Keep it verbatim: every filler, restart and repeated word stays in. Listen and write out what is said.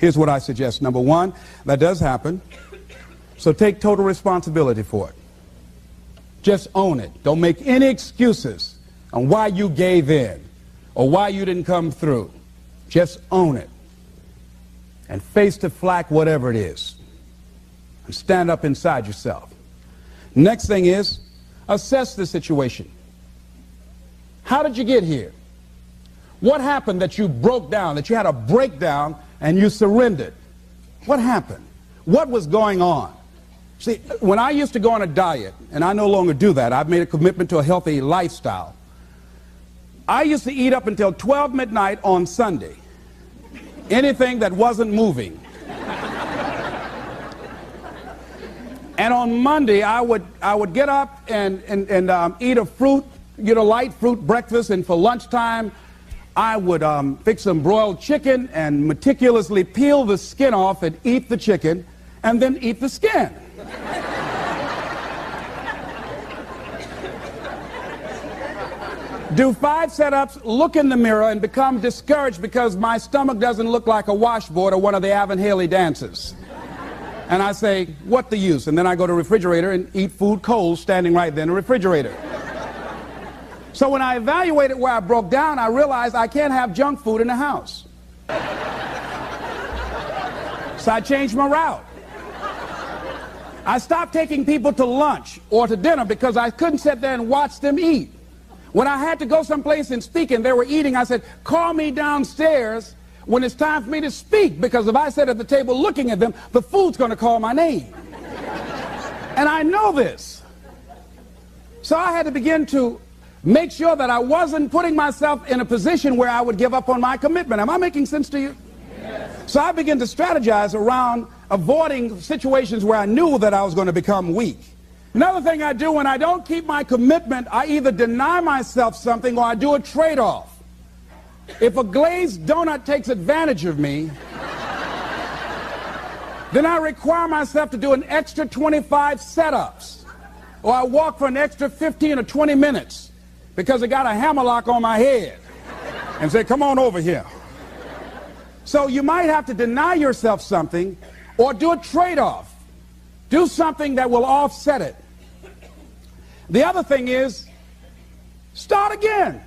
Here's what I suggest. Number one, that does happen. So take total responsibility for it. Just own it. Don't make any excuses on why you gave in or why you didn't come through. Just own it. And face the flack, whatever it is. And stand up inside yourself. Next thing is, assess the situation. How did you get here? What happened that you broke down, that you had a breakdown and you surrendered? What happened? What was going on? See, when I used to go on a diet, and I no longer do that, I've made a commitment to a healthy lifestyle. I used to eat up until twelve midnight on Sunday. Anything that wasn't moving. And on Monday, I would, I would get up and, and, and um, eat a fruit, you know, light fruit breakfast, and for lunchtime, I would um, fix some broiled chicken and meticulously peel the skin off and eat the chicken and then eat the skin. Do five setups, look in the mirror and become discouraged because my stomach doesn't look like a washboard or one of the Avon Haley dances. And I say, what the use? And then I go to the refrigerator and eat food cold standing right there in the refrigerator. So when I evaluated where I broke down, I realized I can't have junk food in the house. So I changed my route. I stopped taking people to lunch or to dinner because I couldn't sit there and watch them eat. When I had to go someplace and speak and they were eating, I said, call me downstairs when it's time for me to speak, because if I sit at the table looking at them, the food's going to call my name. And I know this. So I had to begin to make sure that I wasn't putting myself in a position where I would give up on my commitment. Am I making sense to you? Yes. So I began to strategize around avoiding situations where I knew that I was going to become weak. Another thing I do when I don't keep my commitment, I either deny myself something or I do a trade-off. If a glazed donut takes advantage of me, then I require myself to do an extra twenty-five setups, or I walk for an extra fifteen or twenty minutes. Because I got a hammerlock on my head and said, come on over here. So you might have to deny yourself something or do a trade-off. Do something that will offset it. The other thing is, start again.